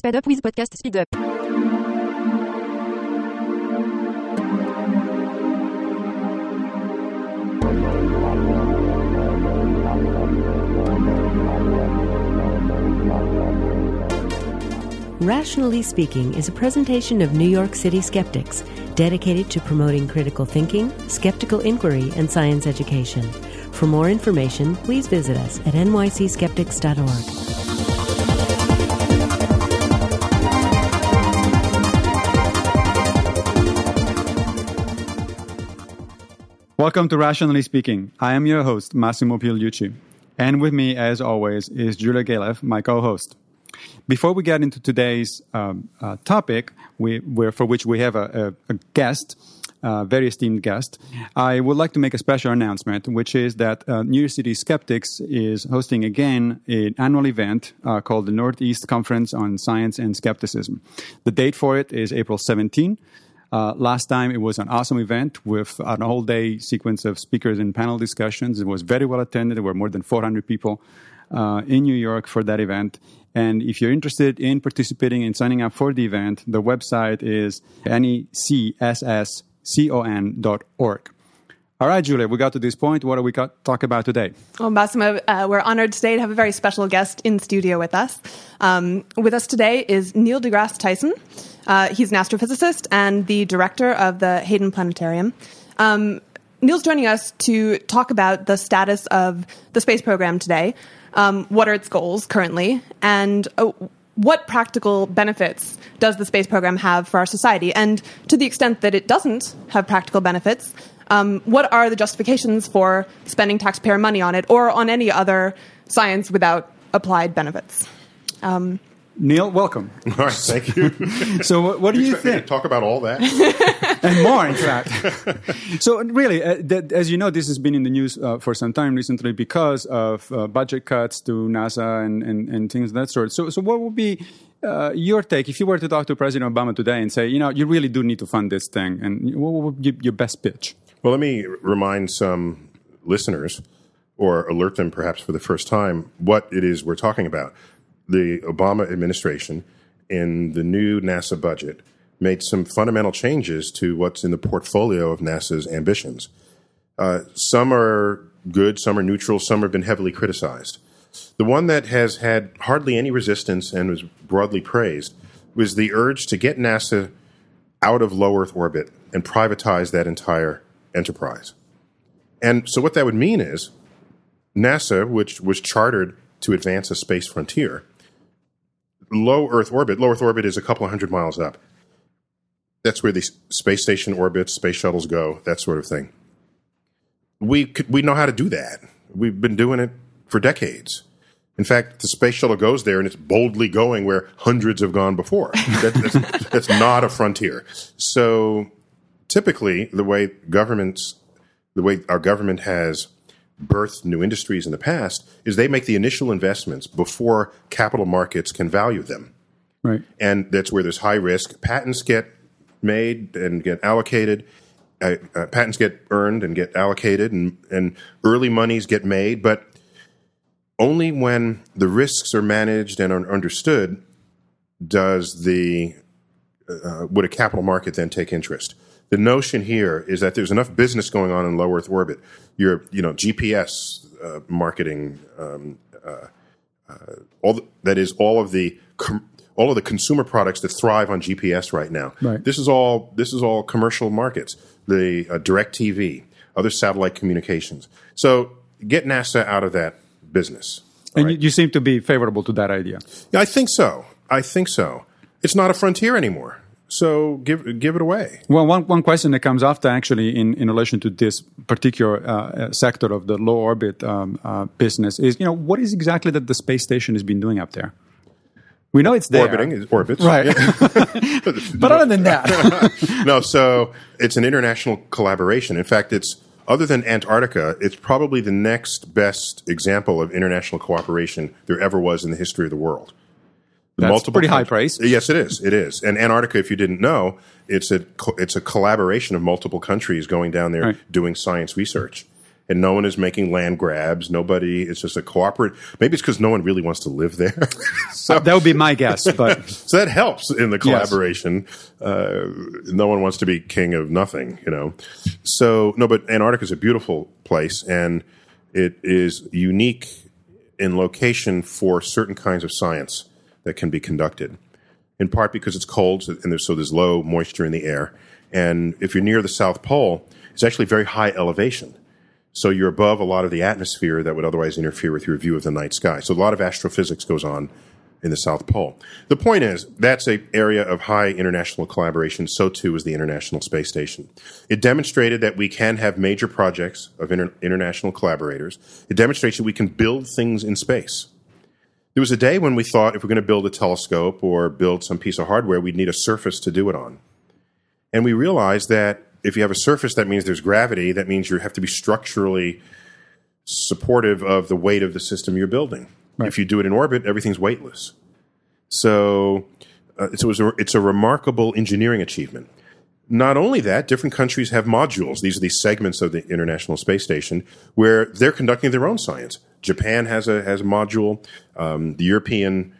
Speed up with podcast Speed Up. Rationally Speaking is a presentation of New York City Skeptics, dedicated to promoting critical thinking, skeptical inquiry, and science education. For more information, please visit us at nycskeptics.org. Welcome to Rationally Speaking. I am your host, Massimo Pigliucci. And with me, as always, is Julia Galef, my co-host. Before we get into today's topic, for which we have a guest, a very esteemed guest, I would like to make a special announcement, which is that New York City Skeptics is hosting again an annual event called the Northeast Conference on Science and Skepticism. The date for it is April 17th. Last time it was an awesome event with an all day sequence of speakers and panel discussions. It was very well attended. There were more than 400 people in New York for that event. And if you're interested in participating and signing up for the event, the website is necssscon.org. All right, Julia, we got to this point. What are we talk about today? Well, Massimo, we're honored today to have a very special guest in studio with us. With us today is Neil deGrasse Tyson. He's an astrophysicist and the director of the Hayden Planetarium. Neil's joining us to talk about the status of the space program today, what are its goals currently, and what practical benefits does the space program have for our society? And to the extent that it doesn't have practical benefits, what are the justifications for spending taxpayer money on it or on any other science without applied benefits? Neil, welcome. All right, thank you. So what do you think? Talk about all that. And more, in fact. So really, as you know, this has been in the news for some time recently because of budget cuts to NASA and things of that sort. So what would be your take if you were to talk to President Obama today and say, you know, you really do need to fund this thing? And what would be your best pitch? Well, let me remind some listeners, or alert them perhaps for the first time, what it is we're talking about. The Obama administration, in the new NASA budget, made some fundamental changes to what's in the portfolio of NASA's ambitions. Some are good, some are neutral, some have been heavily criticized. The one that has had hardly any resistance and was broadly praised was the urge to get NASA out of low Earth orbit and privatize that entire enterprise. And so what that would mean is NASA, which was chartered to advance a space frontier, low Earth orbit is a couple of 100 miles up. That's where the space station orbits, space shuttles go, that sort of thing. We know how to do that. We've been doing it for decades. In fact, the space shuttle goes there and it's boldly going where hundreds have gone before. That's not a frontier. So typically the way our government has birthed new industries in the past is they make the initial investments before capital markets can value them. Right. And that's where there's high risk. Patents get made and get allocated. Patents get earned and get allocated, and early monies get made. But only when the risks are managed and are understood does would a capital market then take interest. The notion here is that there's enough business going on in low Earth orbit. GPS marketing, all of the consumer products that thrive on GPS right now. Right. This is all commercial markets. The direct TV, other satellite communications. So get NASA out of that business. And right? You seem to be favorable to that idea. Yeah, I think so. It's not a frontier anymore. So give it away. Well, one question that comes after, actually, in relation to this particular sector of the low orbit business is, what is exactly that the space station has been doing up there? We know it's there. Orbits. Right. Yeah. But other than that. No, so it's an international collaboration. In fact, other than Antarctica, it's probably the next best example of international cooperation there ever was in the history of the world. That's pretty high praise. Yes, it is. It is. And Antarctica, if you didn't know, it's a collaboration of multiple countries going down there, right, doing science research. and no one is making land grabs. Nobody, it's just a cooperative. Maybe it's because no one really wants to live there. So that would be my guess. But so that helps in the collaboration. Yes. No one wants to be king of nothing, you know. So no, but Antarctica is a beautiful place, and it is unique in location for certain kinds of science that can be conducted. In part because it's cold, and there's low moisture in the air. And if you're near the South Pole, it's actually very high elevation. So you're above a lot of the atmosphere that would otherwise interfere with your view of the night sky. So a lot of astrophysics goes on in the South Pole. The point is, that's an area of high international collaboration. So too is the International Space Station. It demonstrated that we can have major projects of international collaborators. It demonstrates that we can build things in space. There was a day when we thought if we're going to build a telescope or build some piece of hardware, we'd need a surface to do it on. And we realized that if you have a surface, that means there's gravity. That means you have to be structurally supportive of the weight of the system you're building. Right. If you do it in orbit, everything's weightless. So it's a remarkable engineering achievement. Not only that, different countries have modules. These are these segments of the International Space Station where they're conducting their own science. Japan has a module. The European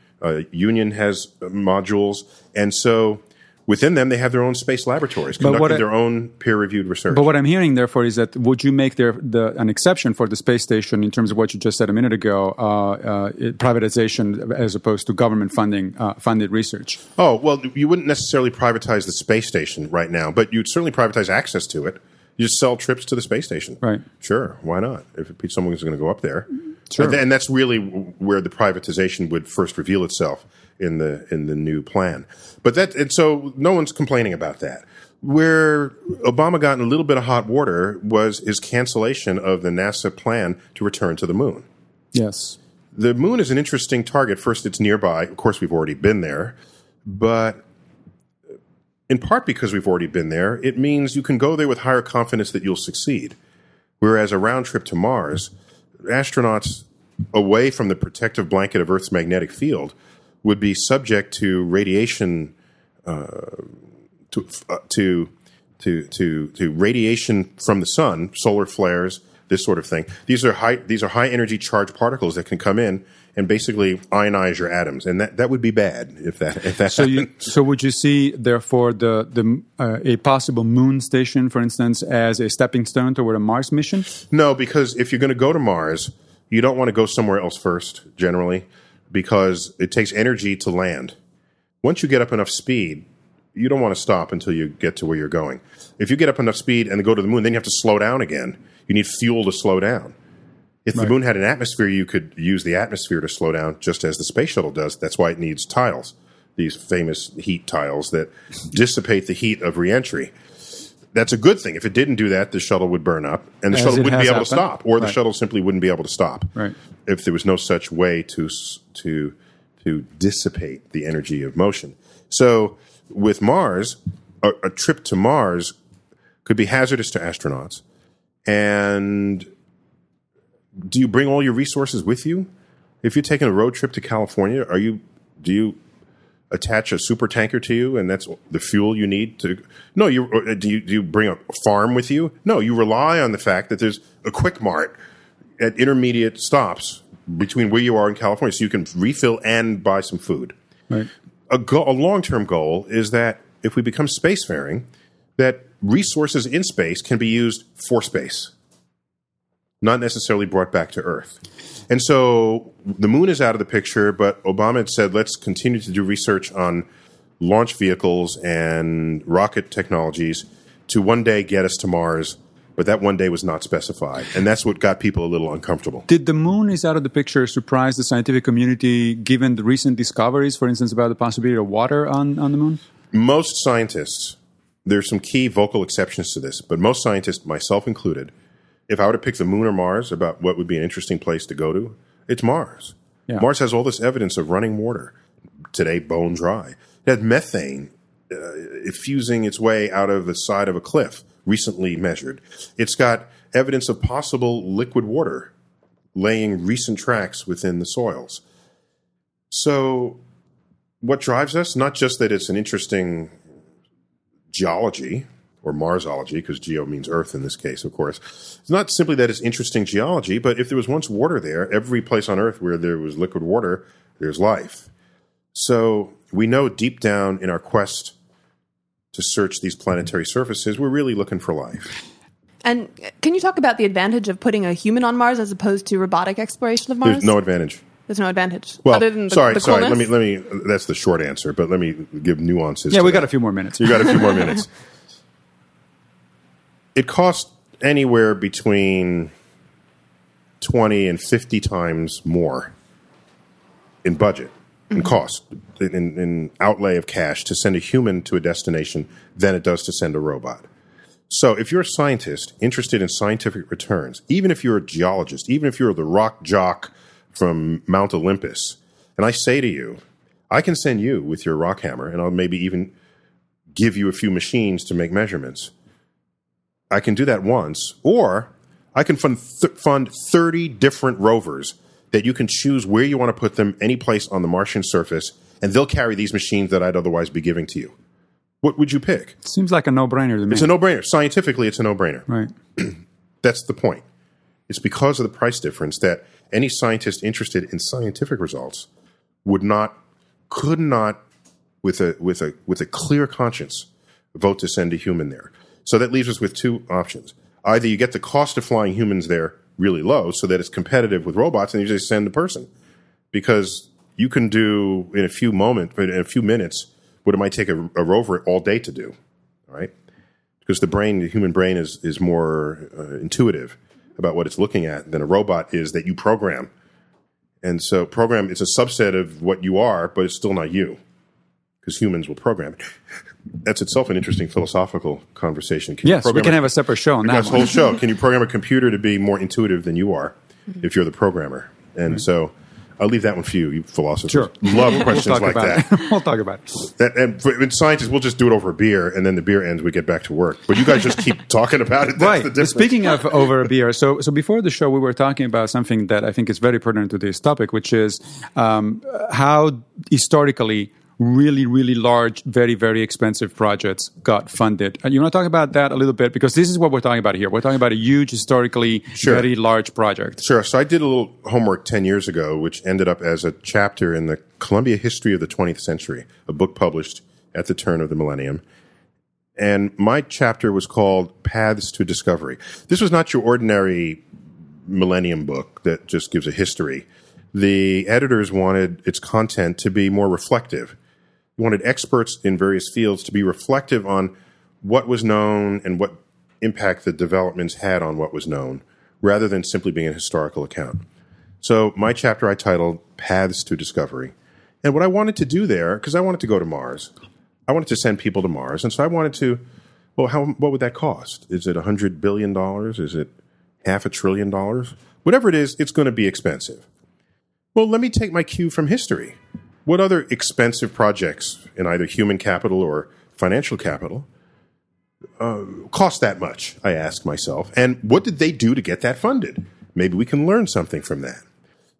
Union has modules. And so within them, they have their own space laboratories conducting their own peer-reviewed research. But what I'm hearing, therefore, is that would you make an exception for the space station in terms of what you just said a minute ago, privatization as opposed to government funding, funded research? Oh, well, you wouldn't necessarily privatize the space station right now, but you'd certainly privatize access to it. You just sell trips to the space station. Right. Sure. Why not? If someone's going to go up there. Sure. And that's really where the privatization would first reveal itself in the new plan. But so no one's complaining about that. Where Obama got in a little bit of hot water was his cancellation of the NASA plan to return to the moon. Yes. The moon is an interesting target. First, it's nearby. Of course, we've already been there. But in part because we've already been there, it means you can go there with higher confidence that you'll succeed. Whereas a round trip to Mars, astronauts away from the protective blanket of Earth's magnetic field would be subject to radiation to radiation from the sun, solar flares, this sort of thing. These are high energy charged particles that can come in and basically ionize your atoms, and that would be bad if that. So would you see therefore a possible moon station, for instance, as a stepping stone toward a Mars mission? No, because if you're going to go to Mars, you don't want to go somewhere else first, generally, because it takes energy to land. Once you get up enough speed, you don't want to stop until you get to where you're going. If you get up enough speed and go to the moon, then you have to slow down again. You need fuel to slow down. If the moon had an atmosphere, you could use the atmosphere to slow down, just as the space shuttle does. That's why it needs tiles, these famous heat tiles that dissipate the heat of reentry. That's a good thing. If it didn't do that, the shuttle would burn up, and the shuttle wouldn't be able to stop, or the shuttle simply wouldn't be able to stop if there was no such way to dissipate the energy of motion. So with Mars, a trip to Mars could be hazardous to astronauts, and do you bring all your resources with you? If you're taking a road trip to California, do you attach a super tanker to you, and that's the fuel you need to? No, do you bring a farm with you? No, you rely on the fact that there's a Quick Mart at intermediate stops between where you are in California, so you can refill and buy some food. Right. A long-term goal is that if we become spacefaring, that resources in space can be used for space, not necessarily brought back to Earth. And so the moon is out of the picture, but Obama had said, let's continue to do research on launch vehicles and rocket technologies to one day get us to Mars, but that one day was not specified. And that's what got people a little uncomfortable. Did the moon is out of the picture surprise the scientific community, given the recent discoveries, for instance, about the possibility of water on the moon? Most scientists, there's some key vocal exceptions to this, but most scientists, myself included, if I were to pick the moon or Mars about what would be an interesting place to go to, it's Mars. Yeah. Mars has all this evidence of running water, today bone dry. It had methane effusing its way out of the side of a cliff, recently measured. It's got evidence of possible liquid water laying recent tracks within the soils. So what drives us? Not just that it's an interesting geology, or Marsology, because geo means earth in this case, of course. It's not simply that it's interesting geology, but if there was once water there, every place on earth where there was liquid water, there's life. So we know deep down in our quest to search these planetary surfaces, we're really looking for life. And can you talk about the advantage of putting a human on Mars as opposed to robotic exploration of Mars? There's no advantage. There's no advantage. Well, other than the coolness? Let me. That's the short answer, but let me give nuances. Yeah, we got a few more minutes. You got a few more minutes. It costs anywhere between 20 and 50 times more in budget, in cost, in outlay of cash to send a human to a destination than it does to send a robot. So if you're a scientist interested in scientific returns, even if you're a geologist, even if you're the rock jock from Mount Olympus, and I say to you, I can send you with your rock hammer, and I'll maybe even give you a few machines to make measurements. I can do that once, or I can fund 30 different rovers that you can choose where you want to put them, any place on the Martian surface, and they'll carry these machines that I'd otherwise be giving to you. What would you pick? Seems like a no-brainer to me. It's a no-brainer. Scientifically, it's a no-brainer. Right. That's the point. It's because of the price difference that any scientist interested in scientific results could not, with a clear conscience, vote to send a human there. So that leaves us with two options. Either you get the cost of flying humans there really low so that it's competitive with robots, and you just send a person, because you can do in a few minutes what it might take a rover all day to do, right? Because the human brain is more intuitive about what it's looking at than a robot is that you program. And so program is a subset of what you are, but it's still not you, because humans will program it. That's itself an interesting philosophical conversation. We can have a separate show on that. Whole show. Can you program a computer to be more intuitive than you are if you're the programmer? And so I'll leave that one for you philosophers. Sure. Love questions like that. We'll talk about it. And for scientists, we'll just do it over a beer, and then the beer ends, we get back to work. But you guys just keep talking about it. That's right. The difference. Speaking of over a beer, so before the show, we were talking about something that I think is very pertinent to this topic, which is how historically really, really large, very, very expensive projects got funded. And you want to talk about that a little bit? Because this is what we're talking about here. We're talking about a huge, historically very large project. Sure. So I did a little homework 10 years ago, which ended up as a chapter in the Columbia History of the 20th Century, a book published at the turn of the millennium. And my chapter was called Paths to Discovery. This was not your ordinary millennium book that just gives a history. The editors wanted its content to be more reflective. We wanted experts in various fields to be reflective on what was known and what impact the developments had on what was known, rather than simply being a historical account. So my chapter I titled Paths to Discovery. And what I wanted to do there, because I wanted to go to Mars, I wanted to send people to Mars, and so I wanted to, what would that cost? Is it $100 billion? Is it $500 billion? Whatever it is, it's going to be expensive. Well, let me take my cue from history. What other expensive projects in either human capital or financial capital cost that much, I asked myself. And what did they do to get that funded? Maybe we can learn something from that.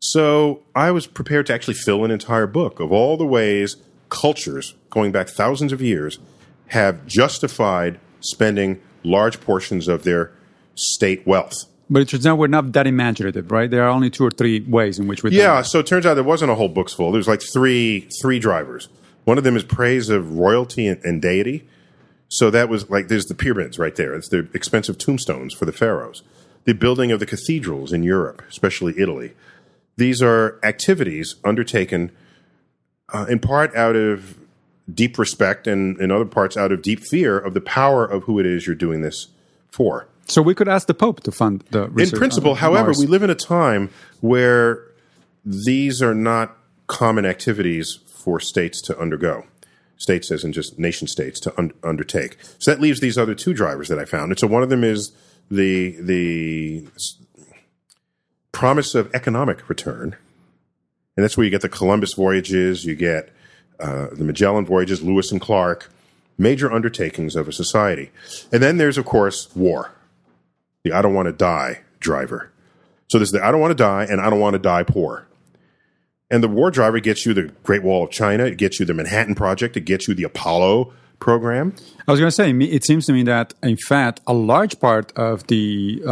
So I was prepared to actually fill an entire book of all the ways cultures, going back thousands of years, have justified spending large portions of their state wealth. But it turns out we're not that imaginative, right? There are only two or three ways in which we... Yeah, so it turns out there wasn't a whole book's full. There's like three drivers. One of them is praise of royalty and deity. So that was like, there's the pyramids right there. It's the expensive tombstones for the pharaohs. The building of the cathedrals in Europe, especially Italy. These are activities undertaken in part out of deep respect and in other parts out of deep fear of the power of who it is you're doing this for. So we could ask the Pope to fund the research. In principle, however, we live in a time where these are not common activities for states to undergo. States as in just nation states to undertake. So that leaves these other two drivers that I found. And so one of them is the promise of economic return. And that's where you get the Columbus voyages, you get the Magellan voyages, Lewis and Clark, major undertakings of a society. And then there's, of course, war. The I don't want to die driver. So there's the I don't want to die and I don't want to die poor. And the war driver gets you the Great Wall of China. It gets you the Manhattan Project. It gets you the Apollo program? I was going to say, it seems to me that, in fact, a large part of the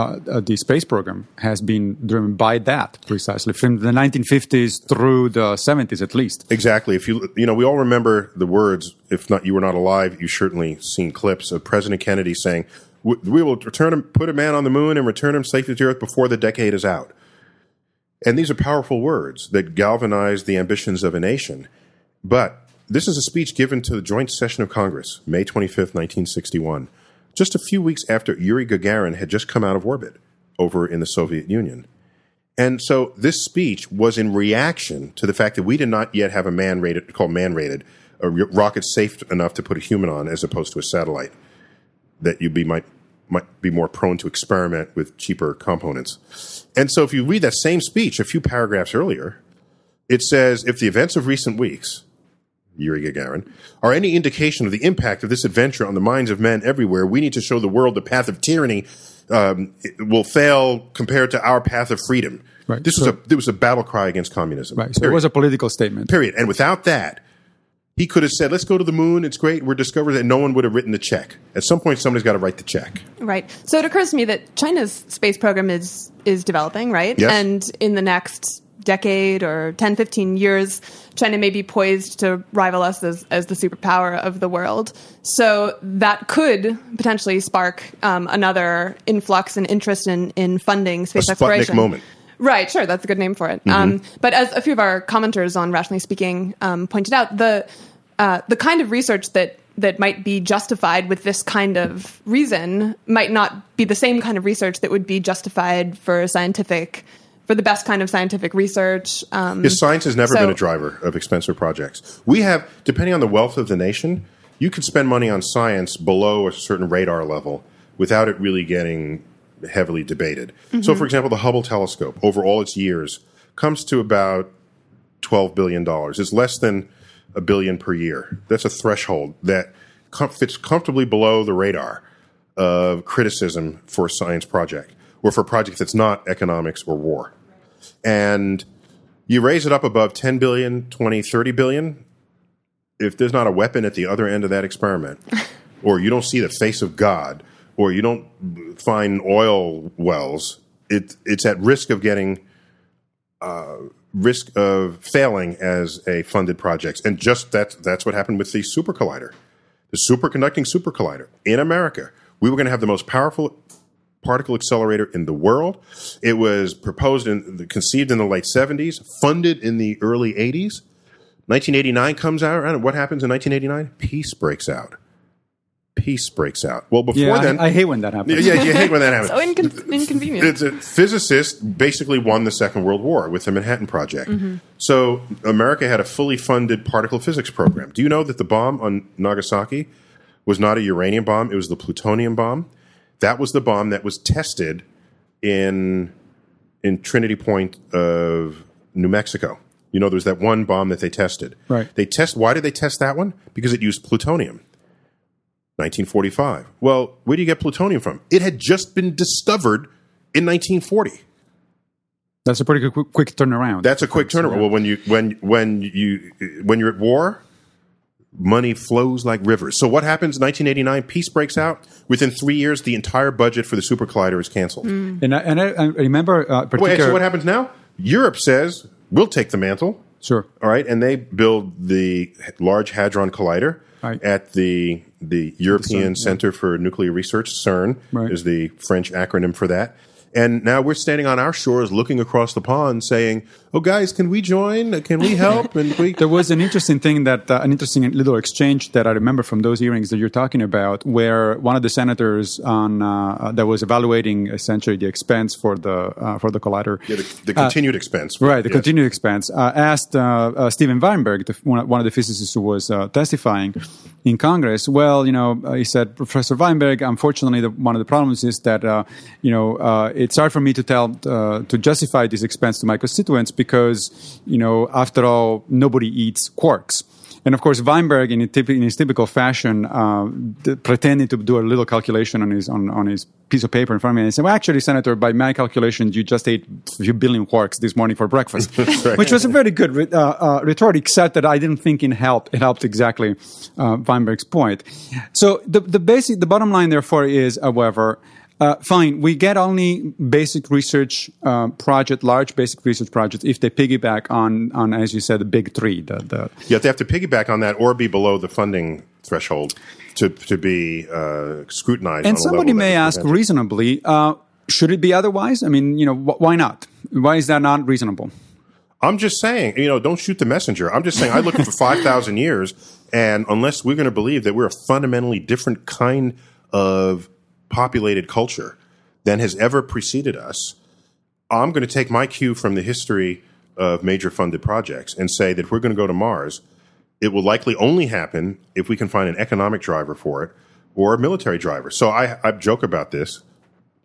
space program has been driven by that, precisely, from the 1950s through the 70s at least. Exactly. If you know, we all remember the words, if not you were not alive, you certainly seen clips of President Kennedy saying, we will return him, put a man on the moon and return him safely to Earth before the decade is out. And these are powerful words that galvanize the ambitions of a nation. But this is a speech given to the Joint Session of Congress, May 25th, 1961, just a few weeks after Yuri Gagarin had just come out of orbit over in the Soviet Union. And so this speech was in reaction to the fact that we did not yet have a a rocket safe enough to put a human on as opposed to a satellite, that might be more prone to experiment with cheaper components. And so if you read that same speech a few paragraphs earlier, it says, if the events of recent weeks, Yuri Gagarin, are any indication of the impact of this adventure on the minds of men everywhere, we need to show the world the path of tyranny will fail compared to our path of freedom. Right. This was a battle cry against communism. Right. So it was a political statement. Period. And without that, he could have said, let's go to the moon, it's great, we're discovered, and no one would have written the check. At some point, somebody's got to write the check. Right. So it occurs to me that China's space program is developing, right? Yes. And in the next decade or 10, 15 years, China may be poised to rival us as the superpower of the world. So that could potentially spark another influx and interest in funding space exploration. A Sputnik moment. Right, sure, that's a good name for it. Mm-hmm. But as a few of our commenters on Rationally Speaking pointed out, the kind of research that might be justified with this kind of reason might not be the same kind of research that would be justified for the best kind of scientific research. Science has never been a driver of expensive projects. We have, depending on the wealth of the nation, you could spend money on science below a certain radar level without it really getting heavily debated. Mm-hmm. So, for example, the Hubble telescope, over all its years, comes to about $12 billion. It's less than $1 billion per year. That's a threshold that fits comfortably below the radar of criticism for a science project, or for a project that's not economics or war. And you raise it up above 10 billion, 20, 30 billion, if there's not a weapon at the other end of that experiment, or you don't see the face of God, or you don't find oil wells, it's at risk of failing as a funded project. And just that's what happened with the super collider, the superconducting super collider in America. We were going to have the most powerful particle accelerator in the world. It was conceived in the late 70s, funded in the early 80s. 1989 comes out, and what happens in 1989? Peace breaks out. Well, before then... I hate when that happens. Yeah, you hate when that happens. So inconvenient. Physicists basically won the Second World War with the Manhattan Project. Mm-hmm. So America had a fully funded particle physics program. Do you know that the bomb on Nagasaki was not a uranium bomb? It was the plutonium bomb. That was the bomb that was tested in Trinity Point of New Mexico. You know, there was that one bomb that they tested. Right. Why did they test that one? Because it used plutonium. 1945. Well, where do you get plutonium from? It had just been discovered in 1940. That's a pretty good quick turnaround. That's a quick turnaround. Well, when you're at war, money flows like rivers. So what happens in 1989? Peace breaks out. Within 3 years, the entire budget for the super collider is canceled. Mm. And I remember so what happens now? Europe says, we'll take the mantle. Sure. All right, and they build the Large Hadron Collider at the European Center for Nuclear Research, CERN, is the French acronym for that. And now we're standing on our shores looking across the pond saying, oh, guys, can we join? Can we help? There was an interesting thing an interesting little exchange that I remember from those hearings that you're talking about, where one of the senators that was evaluating essentially the expense for the collider. Yeah, the continued expense. Right, the continued expense. Asked Steven Weinberg, one of the physicists who was testifying in Congress, he said, Professor Weinberg, unfortunately, one of the problems is that, it's hard for me to to justify this expense to my constituents because, after all, nobody eats quarks. And of course, Weinberg, in his typical fashion, pretended to do a little calculation on his piece of paper in front of me, and he said, "Well, actually, Senator, by my calculations, you just ate a few billion quarks this morning for breakfast," which was a very good retort, except that I didn't think it helped exactly Weinberg's point. So the bottom line, therefore, is, however, fine, we get only basic research large basic research projects if they piggyback on as you said, the big three. They have to piggyback on that or be below the funding threshold to be scrutinized. And on somebody may ask reasonably, should it be otherwise? I mean, why not? Why is that not reasonable? I'm just saying, don't shoot the messenger. I'm just saying I looked for 5,000 years, and unless we're going to believe that we're a fundamentally different kind of populated culture than has ever preceded us, I'm going to take my cue from the history of major funded projects and say that if we're going to go to Mars, it will likely only happen if we can find an economic driver for it or a military driver. So I joke about this,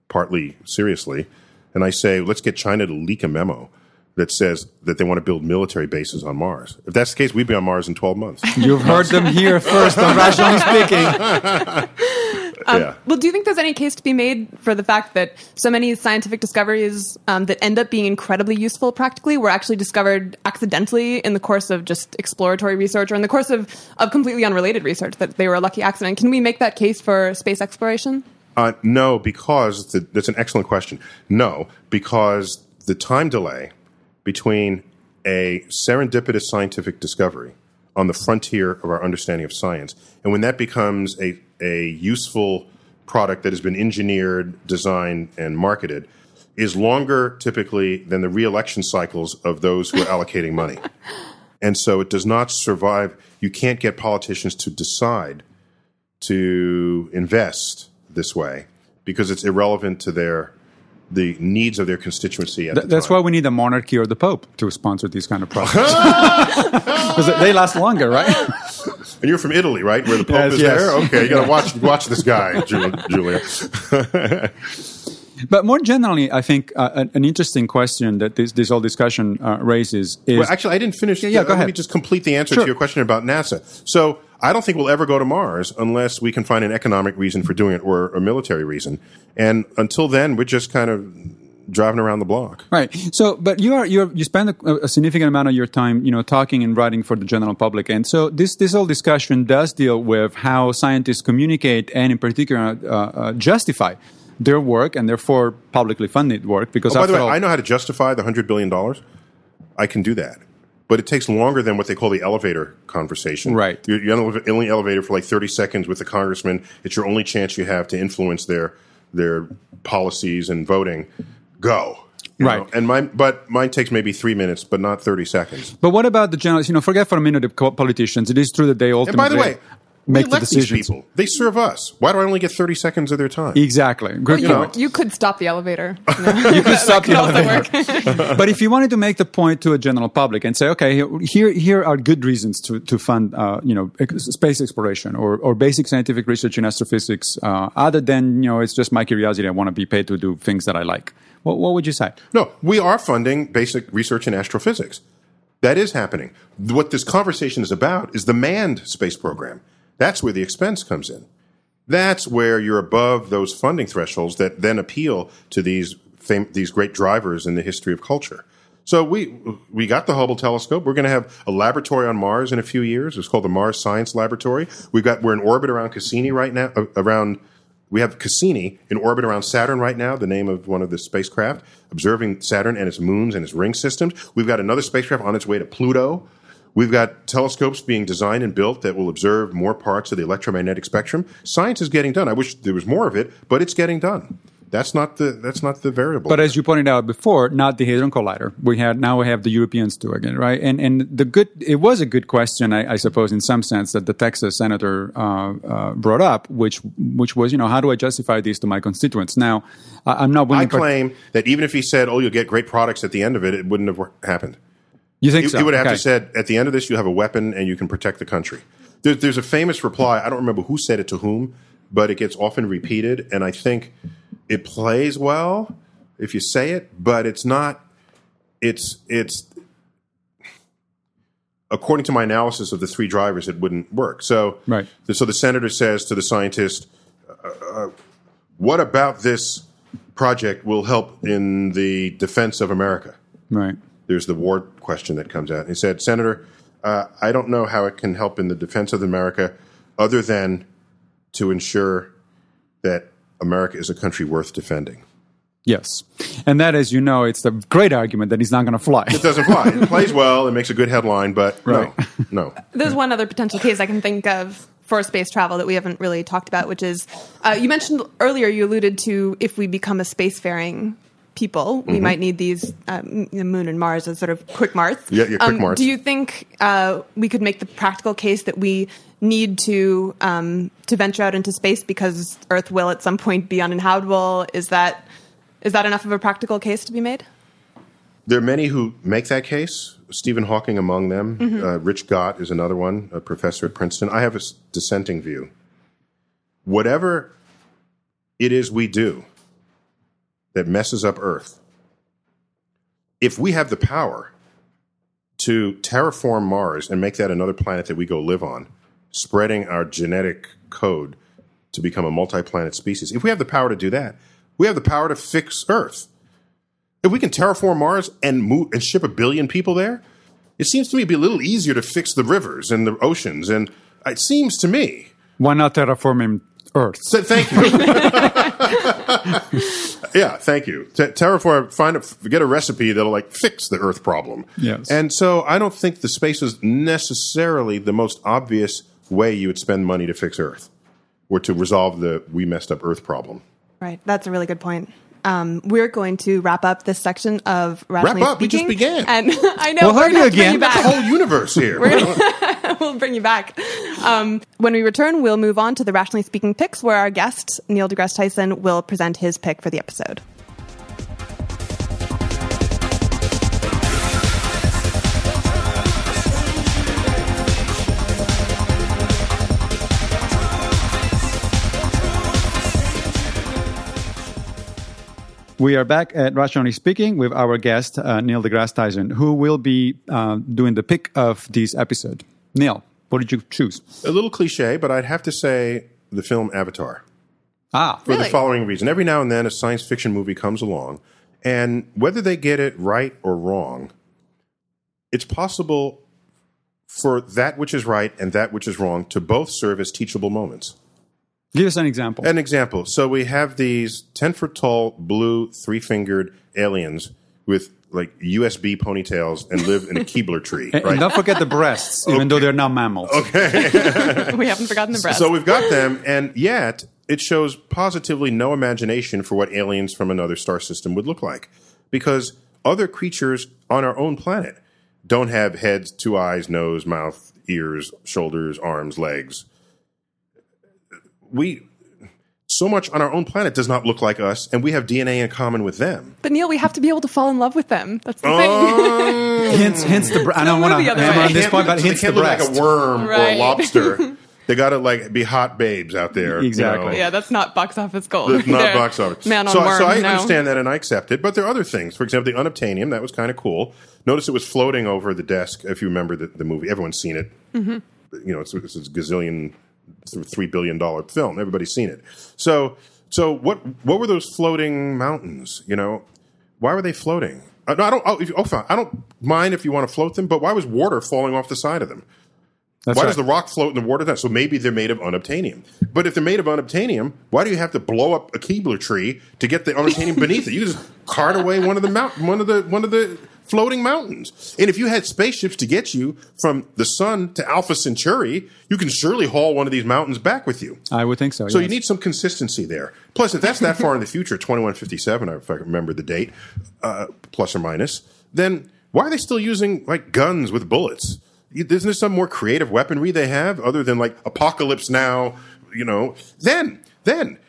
partly seriously, and I say, let's get China to leak a memo that says that they want to build military bases on Mars. If that's the case, we'd be on Mars in 12 months. You've heard them here first on Rationally Speaking. Yeah. Well, do you think there's any case to be made for the fact that so many scientific discoveries that end up being incredibly useful practically were actually discovered accidentally in the course of just exploratory research or in the course of completely unrelated research, that they were a lucky accident? Can we make that case for space exploration? No, because that's an excellent question. No, because the time delay between a serendipitous scientific discovery on the frontier of our understanding of science, and when that becomes a useful product that has been engineered, designed, and marketed, is longer typically than the re-election cycles of those who are allocating money. And so it does not survive. You can't get politicians to decide to invest this way because it's irrelevant to the needs of their constituency at the time. That's why we need a monarchy or the Pope to sponsor these kind of projects. Because they last longer, right? And you're from Italy, right? Where the Pope is there? Okay, you got to watch this guy, Julia. But more generally, I think an interesting question that this whole discussion raises is... Well, actually, I didn't finish. Yeah, go ahead. Let me just complete the answer to your question about NASA. So I don't think we'll ever go to Mars unless we can find an economic reason for doing it or a military reason. And until then, we're just kind of driving around the block. Right. So, but you spend a significant amount of your time, talking and writing for the general public. And so this whole discussion does deal with how scientists communicate and in particular justify their work and therefore publicly funded work. Because by the way, I know how to justify the $100 billion. I can do that. But it takes longer than what they call the elevator conversation. Right. You're only elevator for like 30 seconds with the congressman. It's your only chance you have to influence their policies and voting. Go. Right. And mine takes maybe 3 minutes, but not 30 seconds. But what about the journalists? Forget for a minute the politicians. It is true that they ultimately... And by the way, make the decisions. These people. They serve us. Why do I only get 30 seconds of their time? Exactly. Well, you could stop the elevator. You could stop the elevator. But if you wanted to make the point to a general public and say, okay, here are good reasons to fund space exploration or basic scientific research in astrophysics, other than it's just my curiosity. I want to be paid to do things that I like. What would you say? No, we are funding basic research in astrophysics. That is happening. What this conversation is about is the manned space program. That's where the expense comes in. That's where you're above those funding thresholds that then appeal to these great drivers in the history of culture. So we got the Hubble telescope. We're going to have a laboratory on Mars in a few years. It's called the Mars Science Laboratory. We're in orbit around Cassini right now. We have Cassini in orbit around Saturn right now, the name of one of the spacecraft, observing Saturn and its moons and its ring systems. We've got another spacecraft on its way to Pluto. We've got telescopes being designed and built that will observe more parts of the electromagnetic spectrum. Science is getting done. I wish there was more of it, but it's getting done. That's not the variable. But as you pointed out before, not the Hadron Collider. We have the Europeans doing it, right? And it was a good question, I suppose, in some sense, that the Texas senator brought up, which was, how do I justify this to my constituents? Now, I'm not willing. I claim that even if he said, "Oh, you'll get great products at the end of it," it wouldn't have happened. You think so? He would have to said, at the end of this, you have a weapon and you can protect the country. There's a famous reply. I don't remember who said it to whom, but it gets often repeated. And I think it plays well if you say it, but it's not. It's according to my analysis of the three drivers, it wouldn't work. So, right. So the senator says to the scientist, what about this project will help in the defense of America? Right. There's the war question that comes out. He said, Senator, I don't know how it can help in the defense of America other than to ensure that America is a country worth defending. Yes. And that, as you know, it's the great argument that he's not going to fly. It doesn't fly. It plays well. It makes a good headline, but right. No. There's one other potential case I can think of for space travel that we haven't really talked about, which is you mentioned earlier, you alluded to if we become a spacefaring people, we might need these the moon and Mars as sort of quick Marths. Yeah, quick Marths. Do you think we could make the practical case that we need to venture out into space because Earth will at some point be uninhabitable? Is that enough of a practical case to be made? There are many who make that case. Stephen Hawking among them. Rich Gott is another one, a professor at Princeton. I have a dissenting view. Whatever it is we do that messes up Earth, if we have the power to terraform Mars and make that another planet that we go live on, spreading our genetic code to become a multi-planet species, if we have the power to do that, we have the power to fix Earth. If we can terraform Mars and move and ship 1 billion people there, it seems to me it'd be a little easier to fix the rivers and the oceans. And it seems to me... Why not terraforming Earth? Thank you. Yeah, thank you. Terraform, get a recipe that'll fix the Earth problem. Yes. And so I don't think the space is necessarily the most obvious way you would spend money to fix Earth or to resolve the we messed up Earth problem. Right. That's a really good point. We're going to wrap up this section of Rationally Speaking. We just began. And I know we'll have you back. That's the whole universe here. We'll bring you back. When we return, we'll move on to the Rationally Speaking picks, where our guest, Neil deGrasse Tyson, will present his pick for the episode. We are back at Rationally Speaking with our guest, Neil deGrasse Tyson, who will be doing the pick of this episode. Neil, what did you choose? A little cliche, but I'd have to say the film Avatar. Ah, really? For the following reason. Every now and then a science fiction movie comes along, and whether they get it right or wrong, it's possible for that which is right and that which is wrong to both serve as teachable moments. Give us an example. An example. So we have these 10-foot-tall, blue, three-fingered aliens with, USB ponytails and live in a Keebler tree. Right? And don't forget the breasts, even though they're not mammals. Okay. We haven't forgotten the breasts. So we've got them, and yet it shows positively no imagination for what aliens from another star system would look like. Because other creatures on our own planet don't have heads, two eyes, nose, mouth, ears, shoulders, arms, legs. So much on our own planet does not look like us, and we have DNA in common with them. But Neil, we have to be able to fall in love with them. That's the thing. Hence the breast. I don't want to hammer on this point, but hence the breast. They can't look like a worm or a lobster. They got to be hot babes out there. Exactly. You know. Yeah, that's not box office gold. That's not box office. Man on worm, so I understand that, and I accept it. But there are other things. For example, the unobtainium. That was kind of cool. Notice it was floating over the desk. If you remember the movie, everyone's seen it. Mm-hmm. You know, it's a gazillion. $3 billion film. Everybody's seen it. So what were those floating mountains? You know, why were they floating? I don't mind if you want to float them, but why was water falling off the side of them? Does the rock float in the water? So maybe they're made of unobtainium. But if they're made of unobtainium, why do you have to blow up a Keebler tree to get the unobtainium beneath it? You just cart away one of the floating mountains. And if you had spaceships to get you from the sun to Alpha Centauri, you can surely haul one of these mountains back with you. I would think so, yes. So you need some consistency there. Plus, if that's that far in the future, 2157, if I remember the date, plus or minus, then why are they still using, guns with bullets? Isn't there some more creative weaponry they have other than, Apocalypse Now, you know? Then,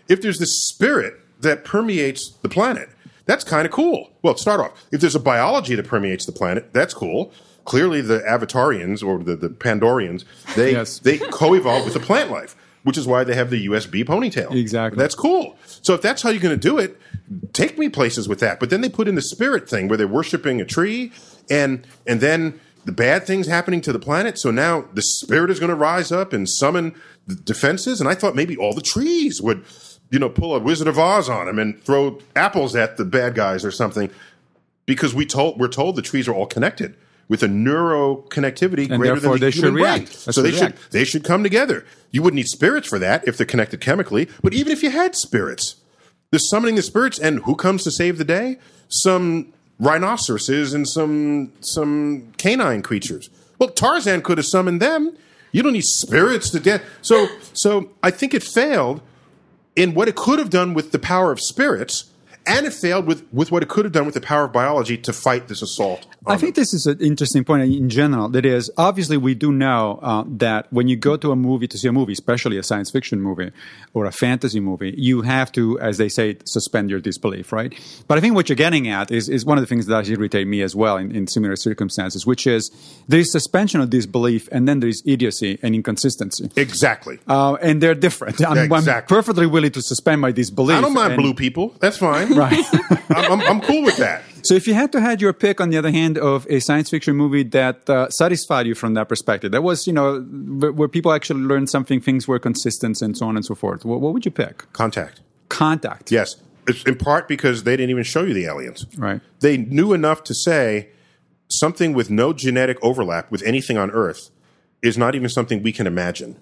if there's this spirit that permeates the planet, that's kind of cool. Well, start off. If there's a biology that permeates the planet, that's cool. Clearly, the Avatarians or the Pandorians, they co-evolve with the plant life, which is why they have the USB ponytail. Exactly. That's cool. So if that's how you're going to do it, take me places with that. But then they put in the spirit thing where they're worshiping a tree, and then the bad things happening to the planet. So now the spirit is going to rise up and summon the defenses. And I thought maybe all the trees would, you know, pull a Wizard of Oz on them and throw apples at the bad guys or something, because we're told the trees are all connected with a neuroconnectivity greater than the human brain. So they should come together. You wouldn't need spirits for that if they're connected chemically. But even if you had spirits, they're summoning the spirits, and who comes to save the day? Some rhinoceroses and some canine creatures. Well, Tarzan could have summoned them. You don't need spirits to get. So I think it failed in what it could have done with the power of spirits. And it failed with what it could have done with the power of biology to fight this assault. I think this is an interesting point in general. That is, obviously, we do know that when you go to a movie to see a movie, especially a science fiction movie or a fantasy movie, you have to, as they say, suspend your disbelief, right? But I think what you're getting at is one of the things that irritate me as well in similar circumstances, which is there is suspension of disbelief and then there is idiocy and inconsistency. Exactly. And they're different. I'm perfectly willing to suspend my disbelief. I don't mind blue people. That's fine. Right. I'm cool with that. So if you had to have your pick, on the other hand, of a science fiction movie that satisfied you from that perspective, that was, you know, where people actually learned something, things were consistent and so on and so forth, what would you pick? Contact. Yes. It's in part because they didn't even show you the aliens. Right. They knew enough to say something with no genetic overlap with anything on Earth is not even something we can imagine.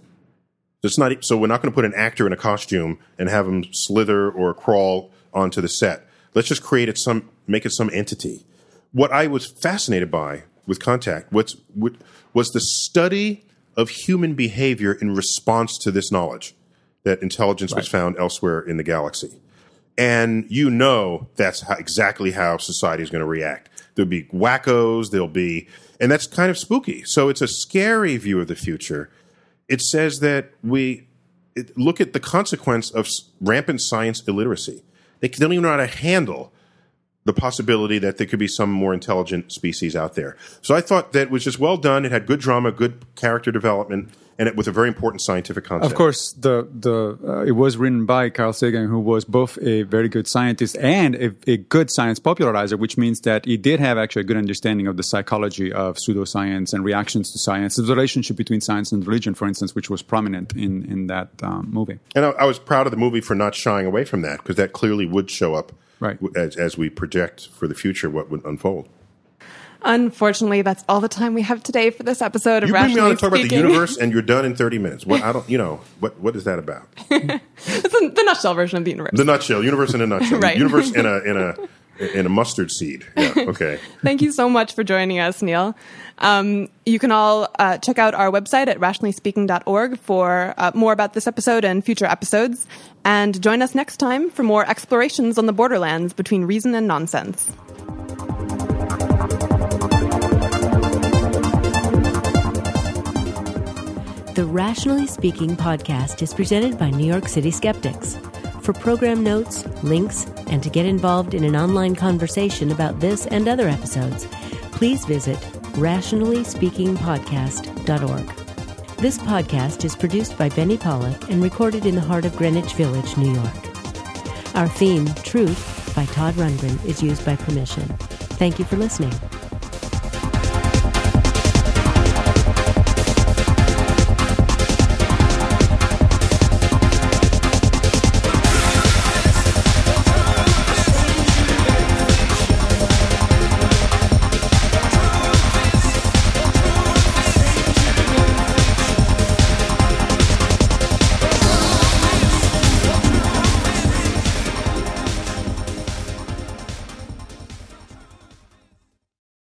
So we're not going to put an actor in a costume and have him slither or crawl onto the set. Let's just make it some entity. What I was fascinated by with Contact was the study of human behavior in response to this knowledge that intelligence was found elsewhere in the galaxy. And you know that's exactly how society is going to react. There'll be wackos, and that's kind of spooky. So it's a scary view of the future. It says that we look at the consequence of rampant science illiteracy. They don't even know how to handle the possibility that there could be some more intelligent species out there. So I thought that was just well done. It had good drama, good character development, and with a very important scientific concept. Of course, the it was written by Carl Sagan, who was both a very good scientist and a good science popularizer, which means that he did have actually a good understanding of the psychology of pseudoscience and reactions to science, the relationship between science and religion, for instance, which was prominent in that movie. And I was proud of the movie for not shying away from that, because that clearly would show up as we project for the future what would unfold. Unfortunately, that's all the time we have today for this episode of Rationally Speaking. You bring me on to talk about the universe, and you're done in 30 minutes. What is that about? It's the nutshell version of the universe. The nutshell, universe in a nutshell, right. Universe in a mustard seed. Yeah. Okay. Thank you so much for joining us, Neil. You can all check out our website at rationallyspeaking.org for more about this episode and future episodes, and join us next time for more explorations on the borderlands between reason and nonsense. The Rationally Speaking podcast is presented by New York City Skeptics. For program notes, links, and to get involved in an online conversation about this and other episodes, please visit rationallyspeakingpodcast.org. This podcast is produced by Benny Pollack and recorded in the heart of Greenwich Village, New York. Our theme, Truth, by Todd Rundgren, is used by permission. Thank you for listening.